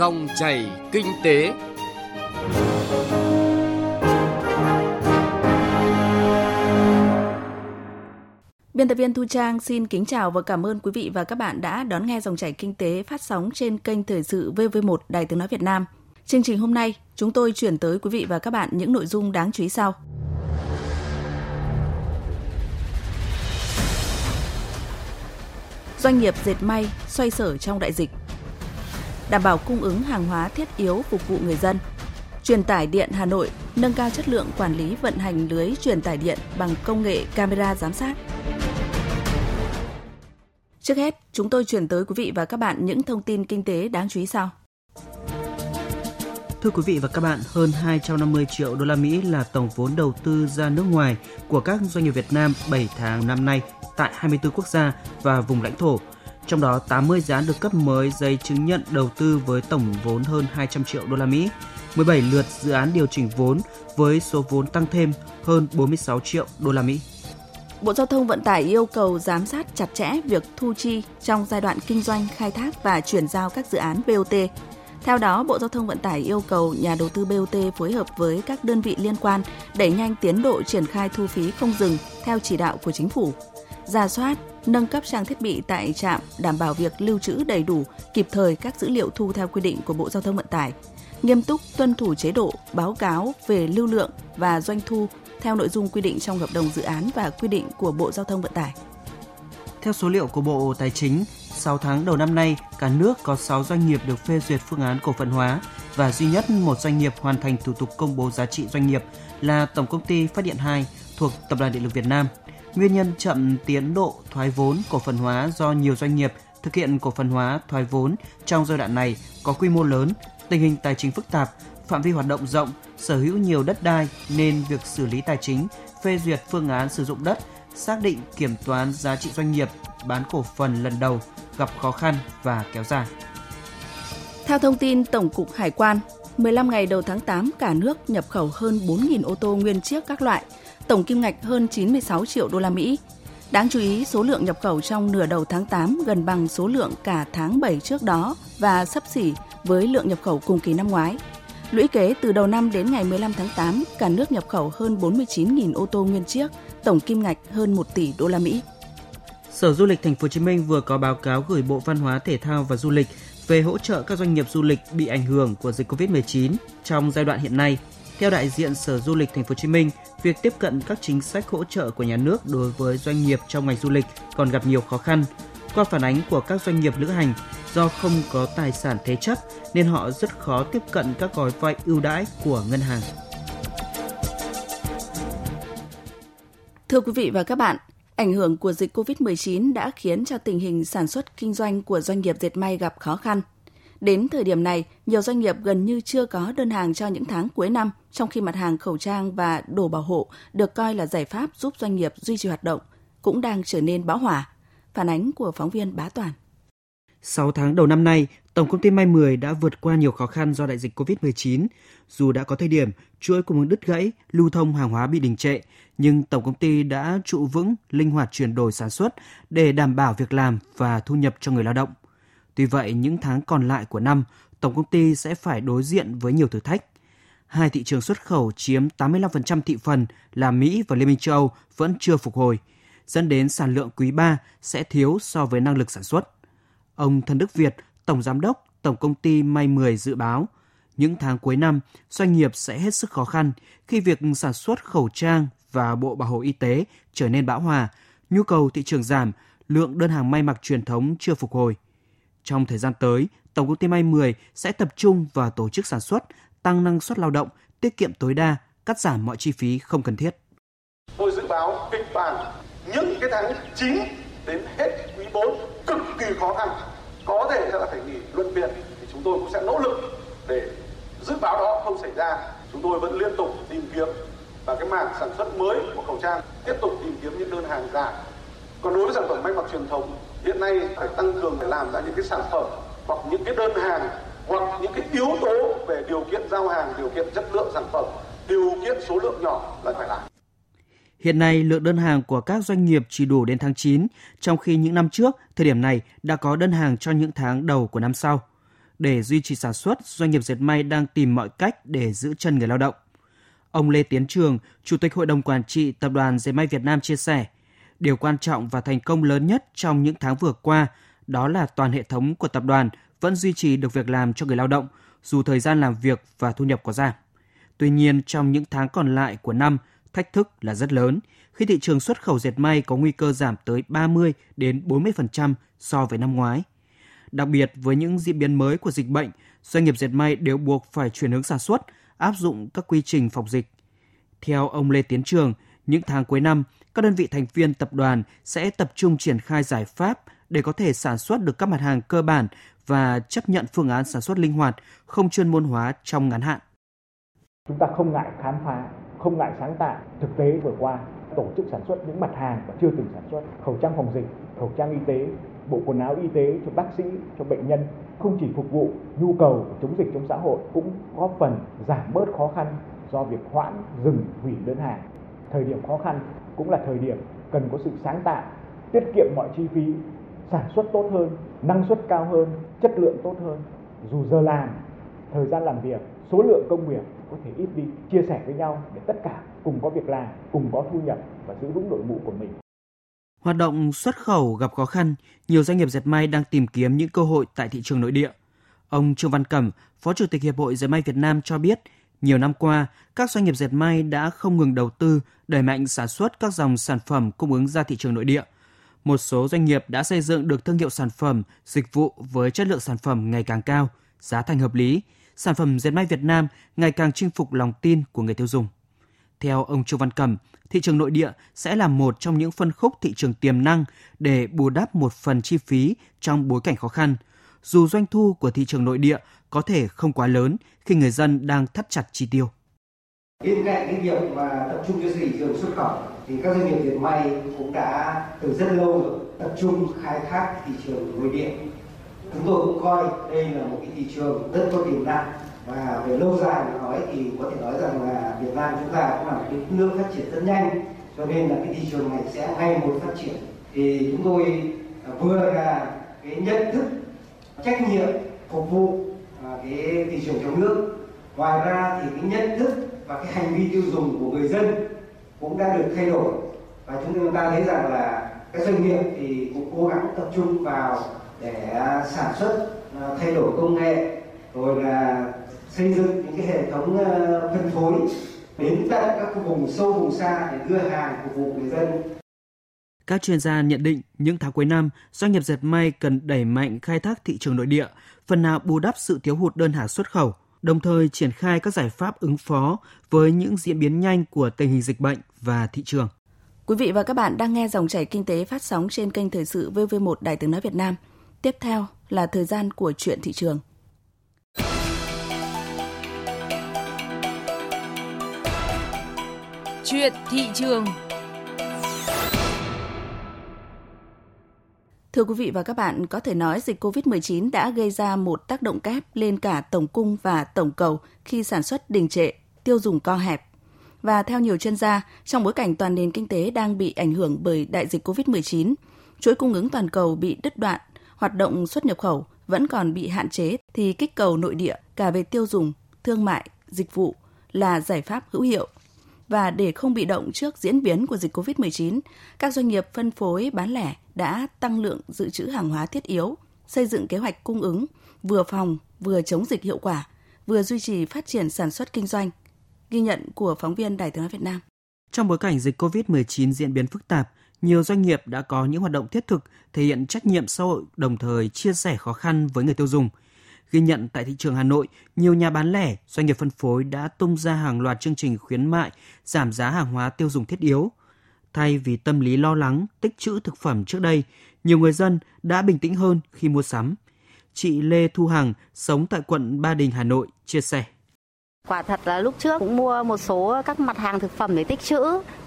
Dòng chảy kinh tế. Biên tập viên Thu Trang xin kính chào và cảm ơn quý vị và các bạn đã đón nghe Dòng chảy kinh tế phát sóng trên kênh thời sự VTV1 Đài Tiếng Nói Việt Nam. Chương trình hôm nay, chúng tôi chuyển tới quý vị và các bạn những nội dung đáng chú ý sau. Doanh nghiệp dệt may xoay sở trong đại dịch. Đảm bảo cung ứng hàng hóa thiết yếu phục vụ người dân. Truyền tải điện Hà Nội nâng cao chất lượng quản lý vận hành lưới truyền tải điện bằng công nghệ camera giám sát. Trước hết, chúng tôi chuyển tới quý vị và các bạn những thông tin kinh tế đáng chú ý sau. Thưa quý vị và các bạn, hơn 250 triệu đô la Mỹ là tổng vốn đầu tư ra nước ngoài của các doanh nghiệp Việt Nam 7 tháng năm nay tại 24 quốc gia và vùng lãnh thổ. Trong đó, 80 dự án được cấp mới giấy chứng nhận đầu tư với tổng vốn hơn 200 triệu đô la Mỹ, 17 lượt dự án điều chỉnh vốn với số vốn tăng thêm hơn 46 triệu đô la Mỹ. Bộ Giao thông Vận tải yêu cầu giám sát chặt chẽ việc thu chi trong giai đoạn kinh doanh, khai thác và chuyển giao các dự án BOT. Theo đó, Bộ Giao thông Vận tải yêu cầu nhà đầu tư BOT phối hợp với các đơn vị liên quan đẩy nhanh tiến độ triển khai thu phí không dừng theo chỉ đạo của Chính phủ. Rà soát, nâng cấp trang thiết bị tại trạm đảm bảo việc lưu trữ đầy đủ, kịp thời các dữ liệu thu theo quy định của Bộ Giao thông Vận tải. Nghiêm túc tuân thủ chế độ báo cáo về lưu lượng và doanh thu theo nội dung quy định trong hợp đồng dự án và quy định của Bộ Giao thông Vận tải. Theo số liệu của Bộ Tài chính, 6 tháng đầu năm nay, cả nước có 6 doanh nghiệp được phê duyệt phương án cổ phần hóa và duy nhất một doanh nghiệp hoàn thành thủ tục công bố giá trị doanh nghiệp là Tổng công ty Phát điện 2 thuộc Tập đoàn Điện lực Việt Nam. Nguyên nhân chậm tiến độ thoái vốn cổ phần hóa do nhiều doanh nghiệp thực hiện cổ phần hóa thoái vốn trong giai đoạn này có quy mô lớn, tình hình tài chính phức tạp, phạm vi hoạt động rộng, sở hữu nhiều đất đai nên việc xử lý tài chính, phê duyệt phương án sử dụng đất, xác định kiểm toán giá trị doanh nghiệp, bán cổ phần lần đầu gặp khó khăn và kéo dài. Theo thông tin Tổng cục Hải quan, 15 ngày đầu tháng 8 cả nước nhập khẩu hơn 4.000 ô tô nguyên chiếc các loại, tổng kim ngạch hơn 96 triệu đô la Mỹ. Đáng chú ý, số lượng nhập khẩu trong nửa đầu tháng 8 gần bằng số lượng cả tháng 7 trước đó và xấp xỉ với lượng nhập khẩu cùng kỳ năm ngoái. Lũy kế từ đầu năm đến ngày 15 tháng 8, cả nước nhập khẩu hơn 49.000 ô tô nguyên chiếc, tổng kim ngạch hơn 1 tỷ đô la Mỹ. Sở Du lịch Thành phố Hồ Chí Minh vừa có báo cáo gửi Bộ Văn hóa, Thể thao và Du lịch về hỗ trợ các doanh nghiệp du lịch bị ảnh hưởng của dịch Covid-19 trong giai đoạn hiện nay. Theo đại diện Sở Du lịch Thành phố Hồ Chí Minh, việc tiếp cận các chính sách hỗ trợ của nhà nước đối với doanh nghiệp trong ngành du lịch còn gặp nhiều khó khăn. Qua phản ánh của các doanh nghiệp lữ hành, do không có tài sản thế chấp nên họ rất khó tiếp cận các gói vay ưu đãi của ngân hàng. Thưa quý vị và các bạn, ảnh hưởng của dịch COVID-19 đã khiến cho tình hình sản xuất kinh doanh của doanh nghiệp dệt may gặp khó khăn. Đến thời điểm này, nhiều doanh nghiệp gần như chưa có đơn hàng cho những tháng cuối năm, trong khi mặt hàng khẩu trang và đồ bảo hộ được coi là giải pháp giúp doanh nghiệp duy trì hoạt động, cũng đang trở nên bão hỏa. Phản ánh của phóng viên Bá Toàn. 6 tháng đầu năm nay, Tổng công ty May 10 đã vượt qua nhiều khó khăn do đại dịch COVID-19. Dù đã có thời điểm chuỗi cung ứng đứt gãy, lưu thông hàng hóa bị đình trệ, nhưng Tổng công ty đã trụ vững, linh hoạt chuyển đổi sản xuất để đảm bảo việc làm và thu nhập cho người lao động. Tuy vậy, những tháng còn lại của năm, Tổng công ty sẽ phải đối diện với nhiều thử thách. Hai thị trường xuất khẩu chiếm 85% thị phần là Mỹ và Liên minh châu Âu vẫn chưa phục hồi, dẫn đến sản lượng quý 3 sẽ thiếu so với năng lực sản xuất. Ông Thân Đức Việt, Tổng Giám đốc Tổng công ty May 10 dự báo, những tháng cuối năm, doanh nghiệp sẽ hết sức khó khăn khi việc sản xuất khẩu trang và bộ bảo hộ y tế trở nên bão hòa, nhu cầu thị trường giảm, lượng đơn hàng may mặc truyền thống chưa phục hồi. Trong thời gian tới, Tổng công ty May 10 sẽ tập trung vào tổ chức sản xuất, tăng năng suất lao động, tiết kiệm tối đa, cắt giảm mọi chi phí không cần thiết. Tôi dự báo kịch bản những cái tháng 9 đến hết quý 4 cực kỳ khó khăn, có thể là phải nghỉ luân phiên, thì chúng tôi cũng sẽ nỗ lực để dự báo đó không xảy ra. Chúng tôi vẫn liên tục tìm kiếm và cái mảng sản xuất mới của khẩu trang tiếp tục tìm kiếm những đơn hàng giả. Còn đối với sản phẩm may mặc truyền thống, hiện nay phải tăng cường để làm ra những cái sản phẩm hoặc những cái đơn hàng hoặc những cái yếu tố về điều kiện giao hàng, điều kiện chất lượng sản phẩm, điều kiện số lượng nhỏ là phải làm. Hiện nay, lượng đơn hàng của các doanh nghiệp chỉ đủ đến tháng 9, trong khi những năm trước, thời điểm này đã có đơn hàng cho những tháng đầu của năm sau. Để duy trì sản xuất, doanh nghiệp dệt may đang tìm mọi cách để giữ chân người lao động. Ông Lê Tiến Trường, Chủ tịch Hội đồng Quản trị Tập đoàn Dệt may Việt Nam chia sẻ, điều quan trọng và thành công lớn nhất trong những tháng vừa qua đó là toàn hệ thống của tập đoàn vẫn duy trì được việc làm cho người lao động, dù thời gian làm việc và thu nhập có giảm. Tuy nhiên, trong những tháng còn lại của năm, thách thức là rất lớn, khi thị trường xuất khẩu dệt may có nguy cơ giảm tới 30 đến 40% so với năm ngoái. Đặc biệt, với những diễn biến mới của dịch bệnh, doanh nghiệp dệt may đều buộc phải chuyển hướng sản xuất, áp dụng các quy trình phòng dịch. Theo ông Lê Tiến Trường, những tháng cuối năm, các đơn vị thành viên tập đoàn sẽ tập trung triển khai giải pháp để có thể sản xuất được các mặt hàng cơ bản và chấp nhận phương án sản xuất linh hoạt, không chuyên môn hóa trong ngắn hạn. Chúng ta không ngại khám phá, không ngại sáng tạo. Thực tế vừa qua, tổ chức sản xuất những mặt hàng mà chưa từng sản xuất, khẩu trang phòng dịch, khẩu trang y tế, bộ quần áo y tế cho bác sĩ, cho bệnh nhân, không chỉ phục vụ nhu cầu chống dịch trong xã hội, cũng góp phần giảm bớt khó khăn do việc hoãn, dừng, hủy đơn hàng. Thời điểm khó khăn cũng là thời điểm cần có sự sáng tạo, tiết kiệm mọi chi phí, sản xuất tốt hơn, năng suất cao hơn, chất lượng tốt hơn. Dù giờ làm, thời gian làm việc, số lượng công việc có thể ít đi, chia sẻ với nhau để tất cả cùng có việc làm, cùng có thu nhập và giữ vững đội ngũ của mình. Hoạt động xuất khẩu gặp khó khăn, nhiều doanh nghiệp dệt may đang tìm kiếm những cơ hội tại thị trường nội địa. Ông Trương Văn Cẩm, Phó Chủ tịch Hiệp hội Dệt may Việt Nam cho biết, nhiều năm qua, các doanh nghiệp dệt may đã không ngừng đầu tư, đẩy mạnh sản xuất các dòng sản phẩm cung ứng ra thị trường nội địa. Một số doanh nghiệp đã xây dựng được thương hiệu sản phẩm, dịch vụ với chất lượng sản phẩm ngày càng cao, giá thành hợp lý. Sản phẩm dệt may Việt Nam ngày càng chinh phục lòng tin của người tiêu dùng. Theo ông Trương Văn Cẩm, thị trường nội địa sẽ là một trong những phân khúc thị trường tiềm năng để bù đắp một phần chi phí trong bối cảnh khó khăn. Dù doanh thu của thị trường nội địa có thể không quá lớn khi người dân đang thắt chặt chi tiêu. Bên cạnh cái việc mà tập trung cho thị trường xuất khẩu thì các doanh nghiệp dệt may cũng đã từ rất lâu rồi tập trung khai thác thị trường nội địa. Chúng tôi cũng coi đây là một cái thị trường rất có tiềm năng và về lâu dài mà nói thì có thể nói rằng là Việt Nam chúng ta cũng là một cái nước phát triển rất nhanh, cho nên là cái thị trường này sẽ ngày một phát triển. Thì chúng tôi vừa là cái nhận thức trách nhiệm phục vụ cái thị trường trong nước, ngoài ra thì cái nhận thức và cái hành vi tiêu dùng của người dân cũng đã được thay đổi và chúng ta thấy rằng là các doanh nghiệp thì cũng cố gắng tập trung vào để sản xuất, thay đổi công nghệ, rồi là xây dựng những cái hệ thống phân phối đến tận các vùng sâu vùng xa để đưa hàng phục vụ người dân. Các chuyên gia nhận định những tháng cuối năm, doanh nghiệp dệt may cần đẩy mạnh khai thác thị trường nội địa, phần nào bù đắp sự thiếu hụt đơn hàng xuất khẩu, đồng thời triển khai các giải pháp ứng phó với những diễn biến nhanh của tình hình dịch bệnh và thị trường. Quý vị và các bạn đang nghe Dòng chảy kinh tế phát sóng trên kênh thời sự VTV1 Đài Tiếng nói Việt Nam. Tiếp theo là thời gian của chuyện thị trường. Chuyện thị trường. Thưa quý vị và các bạn, có thể nói dịch COVID-19 đã gây ra một tác động kép lên cả tổng cung và tổng cầu khi sản xuất đình trệ, tiêu dùng co hẹp. Và theo nhiều chuyên gia, trong bối cảnh toàn nền kinh tế đang bị ảnh hưởng bởi đại dịch COVID-19, chuỗi cung ứng toàn cầu bị đứt đoạn, hoạt động xuất nhập khẩu vẫn còn bị hạn chế thì kích cầu nội địa cả về tiêu dùng, thương mại, dịch vụ là giải pháp hữu hiệu. Và để không bị động trước diễn biến của dịch COVID-19, các doanh nghiệp phân phối bán lẻ đã tăng lượng dự trữ hàng hóa thiết yếu, xây dựng kế hoạch cung ứng, vừa phòng, vừa chống dịch hiệu quả, vừa duy trì phát triển sản xuất kinh doanh. Ghi nhận của phóng viên Đài Tiếng nói Việt Nam. Trong bối cảnh dịch COVID-19 diễn biến phức tạp, nhiều doanh nghiệp đã có những hoạt động thiết thực, thể hiện trách nhiệm xã hội, đồng thời chia sẻ khó khăn với người tiêu dùng. Ghi nhận tại thị trường Hà Nội, nhiều nhà bán lẻ, doanh nghiệp phân phối đã tung ra hàng loạt chương trình khuyến mại, giảm giá hàng hóa tiêu dùng thiết yếu. Thay vì tâm lý lo lắng, tích trữ thực phẩm trước đây, nhiều người dân đã bình tĩnh hơn khi mua sắm. Chị Lê Thu Hằng, sống tại quận Ba Đình, Hà Nội, chia sẻ. Quả thật là lúc trước cũng mua một số các mặt hàng thực phẩm để tích trữ,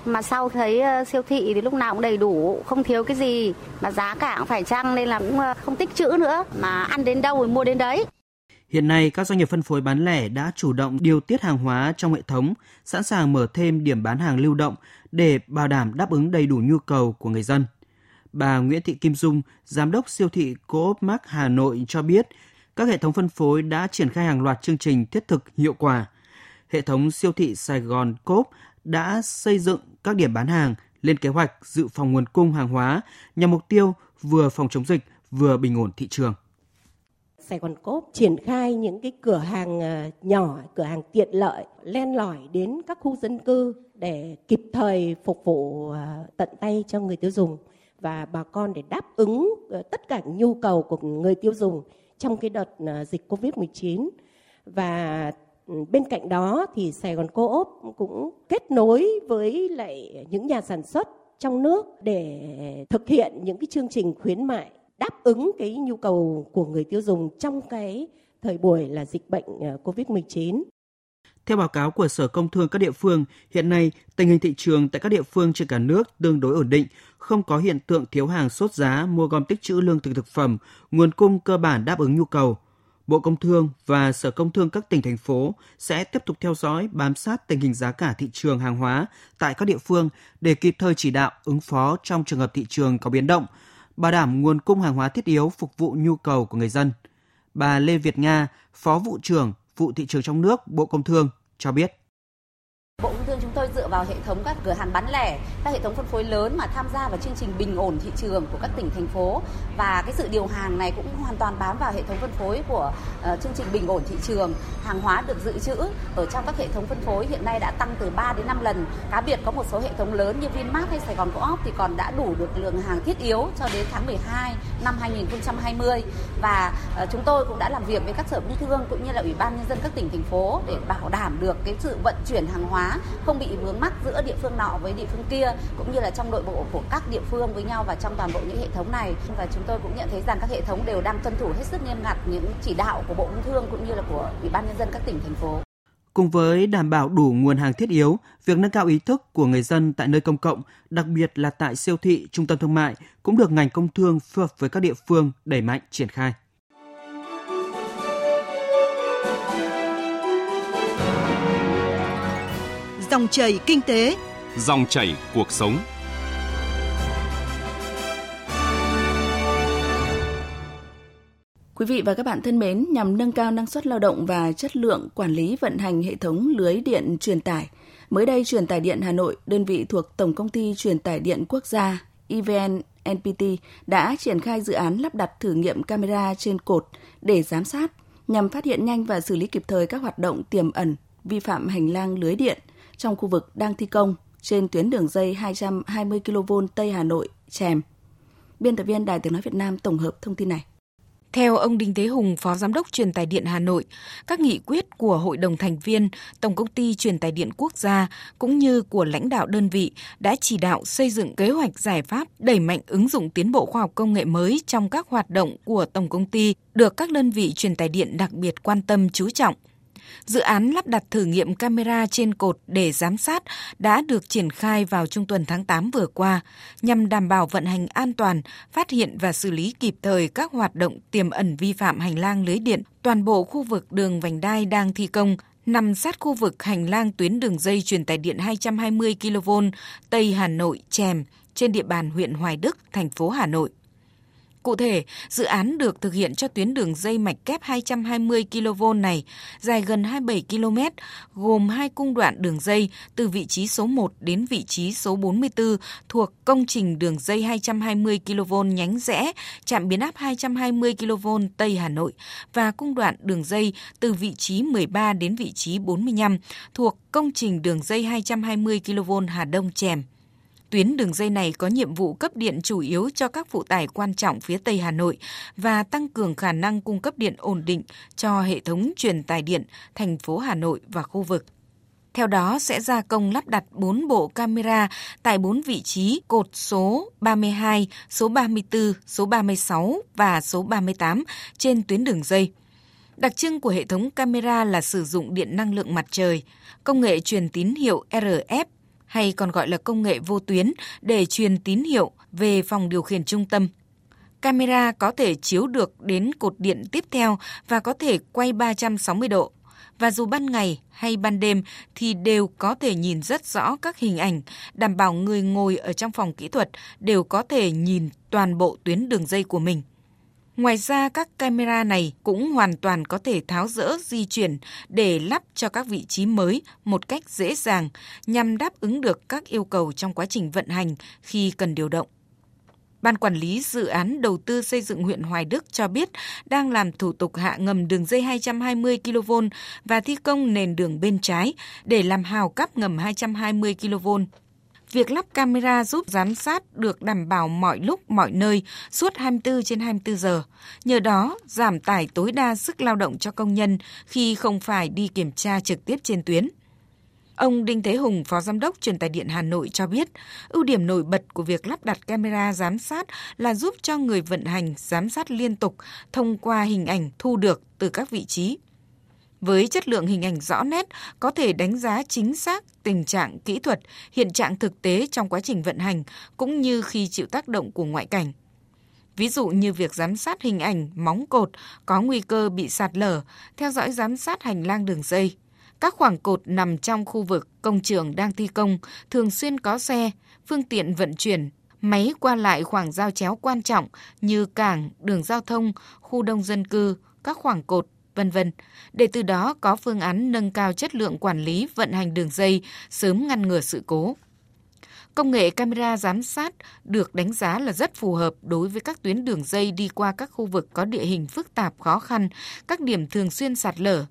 mà sau thấy siêu thị thì lúc nào cũng đầy đủ, không thiếu cái gì, mà giá cả cũng phải chăng nên là cũng không tích trữ nữa, mà ăn đến đâu rồi mua đến đấy. Hiện nay, các doanh nghiệp phân phối bán lẻ đã chủ động điều tiết hàng hóa trong hệ thống, sẵn sàng mở thêm điểm bán hàng lưu động để bảo đảm đáp ứng đầy đủ nhu cầu của người dân. Bà Nguyễn Thị Kim Dung, Giám đốc siêu thị Coopmart Hà Nội cho biết, các hệ thống phân phối đã triển khai hàng loạt chương trình thiết thực hiệu quả. Hệ thống siêu thị Saigon Co.op đã xây dựng các điểm bán hàng, lên kế hoạch dự phòng nguồn cung hàng hóa nhằm mục tiêu vừa phòng chống dịch vừa bình ổn thị trường. Saigon Co.op triển khai những cái cửa hàng nhỏ, cửa hàng tiện lợi len lỏi đến các khu dân cư để kịp thời phục vụ tận tay cho người tiêu dùng và bà con để đáp ứng tất cả nhu cầu của người tiêu dùng trong cái đợt dịch Covid-19. Và bên cạnh đó thì Saigon Co.op cũng kết nối với lại những nhà sản xuất trong nước để thực hiện những cái chương trình khuyến mại đáp ứng cái nhu cầu của người tiêu dùng trong cái thời buổi là dịch bệnh Covid-19. Theo báo cáo của Sở Công Thương các địa phương, hiện nay tình hình thị trường tại các địa phương trên cả nước tương đối ổn định, không có hiện tượng thiếu hàng sốt giá, mua gom tích trữ lương thực thực phẩm, nguồn cung cơ bản đáp ứng nhu cầu. Bộ Công Thương và Sở Công Thương các tỉnh, thành phố sẽ tiếp tục theo dõi, bám sát tình hình giá cả thị trường hàng hóa tại các địa phương để kịp thời chỉ đạo ứng phó trong trường hợp thị trường có biến động, bảo đảm nguồn cung hàng hóa thiết yếu phục vụ nhu cầu của người dân. Bà Lê Việt Nga, Phó Vụ trưởng Vụ Thị trường trong nước Bộ Công Thương cho biết. Bộ Công Thương chúng tôi dựa vào hệ thống các cửa hàng bán lẻ, các hệ thống phân phối lớn mà tham gia vào chương trình bình ổn thị trường của các tỉnh, thành phố, và cái sự điều hàng này cũng hoàn toàn bám vào hệ thống phân phối của chương trình bình ổn thị trường. Hàng hóa được dự trữ ở trong các hệ thống phân phối hiện nay đã tăng từ 3 đến 5 lần. Cá biệt có một số hệ thống lớn như Vinmart hay Saigon Co.op thì còn đã đủ được lượng hàng thiết yếu cho đến tháng 12 năm 2020. Và chúng tôi cũng đã làm việc với các sở công thương cũng như là Ủy ban nhân dân các tỉnh, thành phố để bảo đảm được cái sự vận chuyển hàng hóa không bị vướng mắc giữa địa phương nọ với địa phương kia, cũng như là trong nội bộ của các địa phương với nhau và trong toàn bộ những hệ thống này. Và chúng tôi cũng nhận thấy rằng các hệ thống đều đang tuân thủ hết sức nghiêm ngặt những chỉ đạo của Bộ Công Thương cũng như là của Ủy ban nhân dân các tỉnh, thành phố. Cùng với đảm bảo đủ nguồn hàng thiết yếu, việc nâng cao ý thức của người dân tại nơi công cộng, đặc biệt là tại siêu thị, trung tâm thương mại cũng được ngành công thương phối hợp với các địa phương đẩy mạnh triển khai. Dòng chảy kinh tế, dòng chảy cuộc sống. Quý vị và các bạn thân mến, nhằm nâng cao năng suất lao động và chất lượng quản lý vận hành hệ thống lưới điện truyền tải, mới đây Truyền tải điện Hà Nội, đơn vị thuộc Tổng công ty Truyền tải điện Quốc gia EVN NPT đã triển khai dự án lắp đặt thử nghiệm camera trên cột để giám sát, nhằm phát hiện nhanh và xử lý kịp thời các hoạt động tiềm ẩn vi phạm hành lang lưới điện trong khu vực đang thi công trên tuyến đường dây 220 kV Tây Hà Nội - Chèm. Biên tập viên Đài Tiếng nói Việt Nam tổng hợp thông tin này. Theo ông Đinh Thế Hùng, Phó Giám đốc Truyền tải điện Hà Nội, các nghị quyết của Hội đồng thành viên Tổng công ty Truyền tải điện Quốc gia cũng như của lãnh đạo đơn vị đã chỉ đạo xây dựng kế hoạch giải pháp đẩy mạnh ứng dụng tiến bộ khoa học công nghệ mới trong các hoạt động của tổng công ty, được các đơn vị truyền tải điện đặc biệt quan tâm chú trọng. Dự án lắp đặt thử nghiệm camera trên cột để giám sát đã được triển khai vào trung tuần tháng 8 vừa qua, nhằm đảm bảo vận hành an toàn, phát hiện và xử lý kịp thời các hoạt động tiềm ẩn vi phạm hành lang lưới điện. Toàn bộ khu vực đường vành đai đang thi công nằm sát khu vực hành lang tuyến đường dây truyền tải điện 220 kV Tây Hà Nội - Chèm trên địa bàn huyện Hoài Đức, thành phố Hà Nội. Cụ thể, dự án được thực hiện cho tuyến đường dây mạch kép 220 kV này dài gần 27 km, gồm 2 cung đoạn đường dây từ vị trí số 1 đến vị trí số 44 thuộc công trình đường dây 220 kV nhánh rẽ trạm biến áp 220 kV Tây Hà Nội và cung đoạn đường dây từ vị trí 13 đến vị trí 45 thuộc công trình đường dây 220 kV Hà Đông - Chèm. Tuyến đường dây này có nhiệm vụ cấp điện chủ yếu cho các phụ tải quan trọng phía Tây Hà Nội và tăng cường khả năng cung cấp điện ổn định cho hệ thống truyền tải điện thành phố Hà Nội và khu vực. Theo đó, sẽ gia công lắp đặt 4 bộ camera tại 4 vị trí cột số 32, số 34, số 36 và số 38 trên tuyến đường dây. Đặc trưng của hệ thống camera là sử dụng điện năng lượng mặt trời, công nghệ truyền tín hiệu RF, hay còn gọi là công nghệ vô tuyến, để truyền tín hiệu về phòng điều khiển trung tâm. Camera có thể chiếu được đến cột điện tiếp theo và có thể quay 360 độ. Và dù ban ngày hay ban đêm thì đều có thể nhìn rất rõ các hình ảnh, đảm bảo người ngồi ở trong phòng kỹ thuật đều có thể nhìn toàn bộ tuyến đường dây của mình. Ngoài ra, các camera này cũng hoàn toàn có thể tháo dỡ, di chuyển để lắp cho các vị trí mới một cách dễ dàng nhằm đáp ứng được các yêu cầu trong quá trình vận hành khi cần điều động. Ban Quản lý Dự án Đầu tư xây dựng huyện Hoài Đức cho biết đang làm thủ tục hạ ngầm đường dây 220 kV và thi công nền đường bên trái để làm hào cáp ngầm 220 kV. Việc lắp camera giúp giám sát được đảm bảo mọi lúc, mọi nơi, suốt 24/24 giờ. Nhờ đó, giảm tải tối đa sức lao động cho công nhân khi không phải đi kiểm tra trực tiếp trên tuyến. Ông Đinh Thế Hùng, Phó Giám đốc Truyền tải điện Hà Nội cho biết, ưu điểm nổi bật của việc lắp đặt camera giám sát là giúp cho người vận hành giám sát liên tục thông qua hình ảnh thu được từ các vị trí. Với chất lượng hình ảnh rõ nét, có thể đánh giá chính xác tình trạng kỹ thuật, hiện trạng thực tế trong quá trình vận hành cũng như khi chịu tác động của ngoại cảnh. Ví dụ như việc giám sát hình ảnh móng cột có nguy cơ bị sạt lở, theo dõi giám sát hành lang đường dây. Các khoảng cột nằm trong khu vực công trường đang thi công thường xuyên có xe, phương tiện vận chuyển, máy qua lại khoảng giao chéo quan trọng như cảng, đường giao thông, khu đông dân cư, các khoảng cột, v.v. để từ đó có phương án nâng cao chất lượng quản lý vận hành đường dây, sớm ngăn ngừa sự cố. Công nghệ camera giám sát được đánh giá là rất phù hợp đối với các tuyến đường dây đi qua các khu vực có địa hình phức tạp, khó khăn, các điểm thường xuyên sạt lở.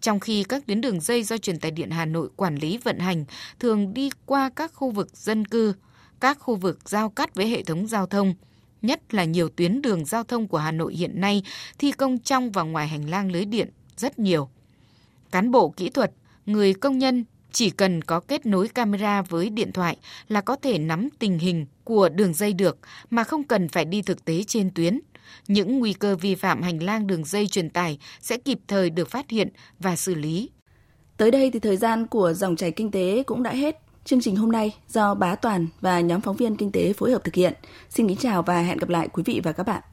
Trong khi các tuyến đường dây do Truyền tải điện Hà Nội quản lý vận hành thường đi qua các khu vực dân cư, các khu vực giao cắt với hệ thống giao thông, nhất là nhiều tuyến đường giao thông của Hà Nội hiện nay thi công trong và ngoài hành lang lưới điện rất nhiều. Cán bộ kỹ thuật, người công nhân chỉ cần có kết nối camera với điện thoại là có thể nắm tình hình của đường dây được mà không cần phải đi thực tế trên tuyến. Những nguy cơ vi phạm hành lang đường dây truyền tải sẽ kịp thời được phát hiện và xử lý. Tới đây thì thời gian của Dòng chảy kinh tế cũng đã hết. Chương trình hôm nay do Bá Toàn và nhóm phóng viên kinh tế phối hợp thực hiện. Xin kính chào và hẹn gặp lại quý vị và các bạn.